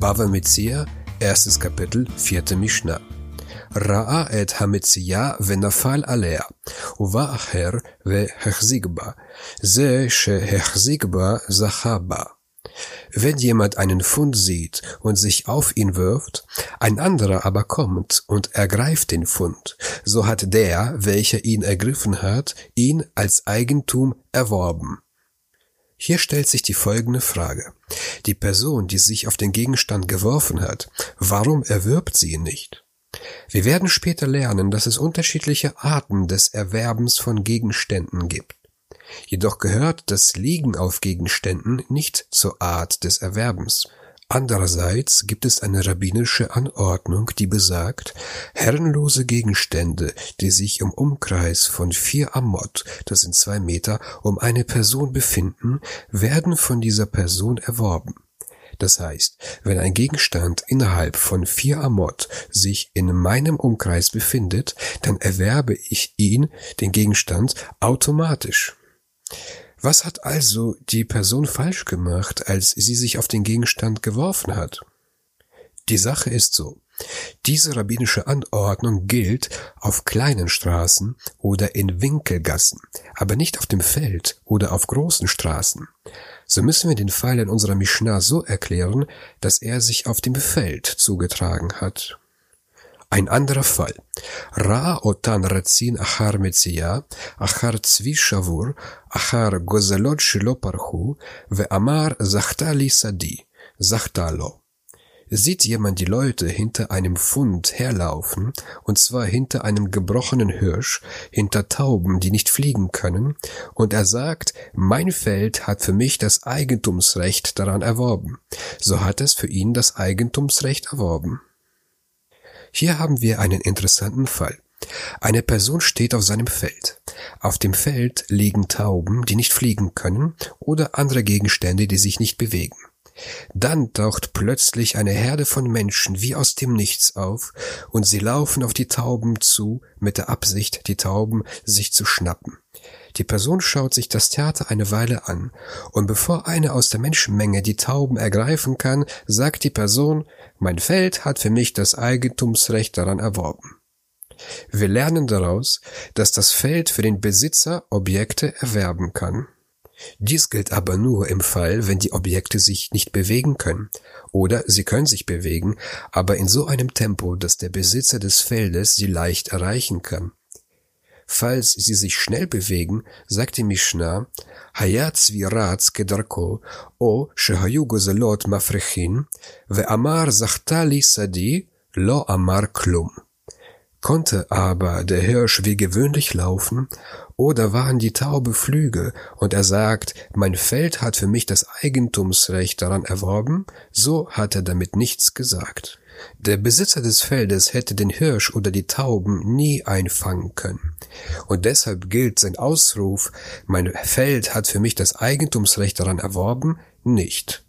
Bava Metzia, 1. Kapitel, 4. Mischna. Ra'a et hametziah v'nafal aleah, uva'acher v'hechzigba, z'esche hechzigba Zahaba. Wenn jemand einen Fund sieht und sich auf ihn wirft, ein anderer aber kommt und ergreift den Fund, so hat der, welcher ihn ergriffen hat, ihn als Eigentum erworben. Hier stellt sich die folgende Frage. Die Person, die sich auf den Gegenstand geworfen hat, warum erwirbt sie ihn nicht? Wir werden später lernen, dass es unterschiedliche Arten des Erwerbens von Gegenständen gibt. Jedoch gehört das Liegen auf Gegenständen nicht zur Art des Erwerbens. Andererseits gibt es eine rabbinische Anordnung, die besagt, herrenlose Gegenstände, die sich im Umkreis von 4 Amott, das sind 2 Meter, um eine Person befinden, werden von dieser Person erworben. Das heißt, wenn ein Gegenstand innerhalb von 4 Amott sich in meinem Umkreis befindet, dann erwerbe ich ihn, den Gegenstand, automatisch. Was hat also die Person falsch gemacht, als sie sich auf den Gegenstand geworfen hat? Die Sache ist so. Diese rabbinische Anordnung gilt auf kleinen Straßen oder in Winkelgassen, aber nicht auf dem Feld oder auf großen Straßen. So müssen wir den Fall in unserer Mischna so erklären, dass er sich auf dem Feld zugetragen hat. Ein anderer Fall. Ra otan ratzin achar metzia, achar zwishavur, achar gozelot shiloparchu, ve amar zachtali sadi, zachtalo. Sieht jemand die Leute hinter einem Pfund herlaufen, und zwar hinter einem gebrochenen Hirsch, hinter Tauben, die nicht fliegen können, und er sagt, mein Feld hat für mich das Eigentumsrecht daran erworben. So hat es für ihn das Eigentumsrecht erworben. Hier haben wir einen interessanten Fall. Eine Person steht auf seinem Feld. Auf dem Feld liegen Tauben, die nicht fliegen können, oder andere Gegenstände, die sich nicht bewegen. Dann taucht plötzlich eine Herde von Menschen wie aus dem Nichts auf, und sie laufen auf die Tauben zu, mit der Absicht, die Tauben sich zu schnappen. Die Person schaut sich das Theater eine Weile an, und bevor eine aus der Menschenmenge die Tauben ergreifen kann, sagt die Person, mein Feld hat für mich das Eigentumsrecht daran erworben. Wir lernen daraus, dass das Feld für den Besitzer Objekte erwerben kann. Dies gilt aber nur im Fall, wenn die Objekte sich nicht bewegen können. Oder sie können sich bewegen, aber in so einem Tempo, dass der Besitzer des Feldes sie leicht erreichen kann. Falls sie sich schnell bewegen, sagt die Mischna, Hayatz virats kedarko, o shehayu gozelot mafrechin, ve amar zachtali sadi, lo amar klum. Konnte aber der Hirsch wie gewöhnlich laufen, oder waren die Taube Flüge, und er sagt, mein Feld hat für mich das Eigentumsrecht daran erworben, so hat er damit nichts gesagt. Der Besitzer des Feldes hätte den Hirsch oder die Tauben nie einfangen können. Und deshalb gilt sein Ausruf, mein Feld hat für mich das Eigentumsrecht daran erworben, nicht.